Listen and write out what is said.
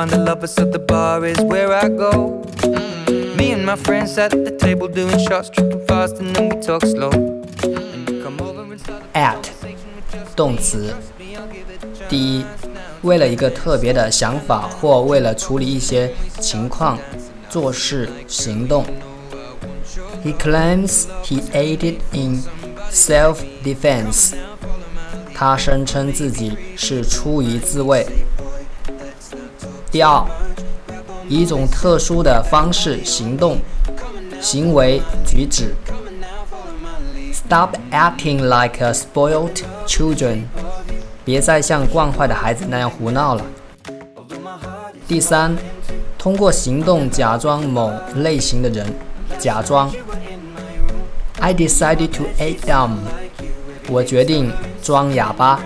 find the lovers, so the bar is where I go. Me and my friends at the table doing shots, tripping fast and then we talk slow. At 动词，第一，为了一个特别的想法或为了处理一些情况做事行动。 He claims he acted in self-defense. 他声称自己是出于自卫。第二，以一种特殊的方式行动，行为举止。Stop acting like a spoiled children. 别再像惯坏的孩子那样胡闹了。第三，通过行动假装某类型的人，假装。I decided to act dumb. 我决定装哑巴。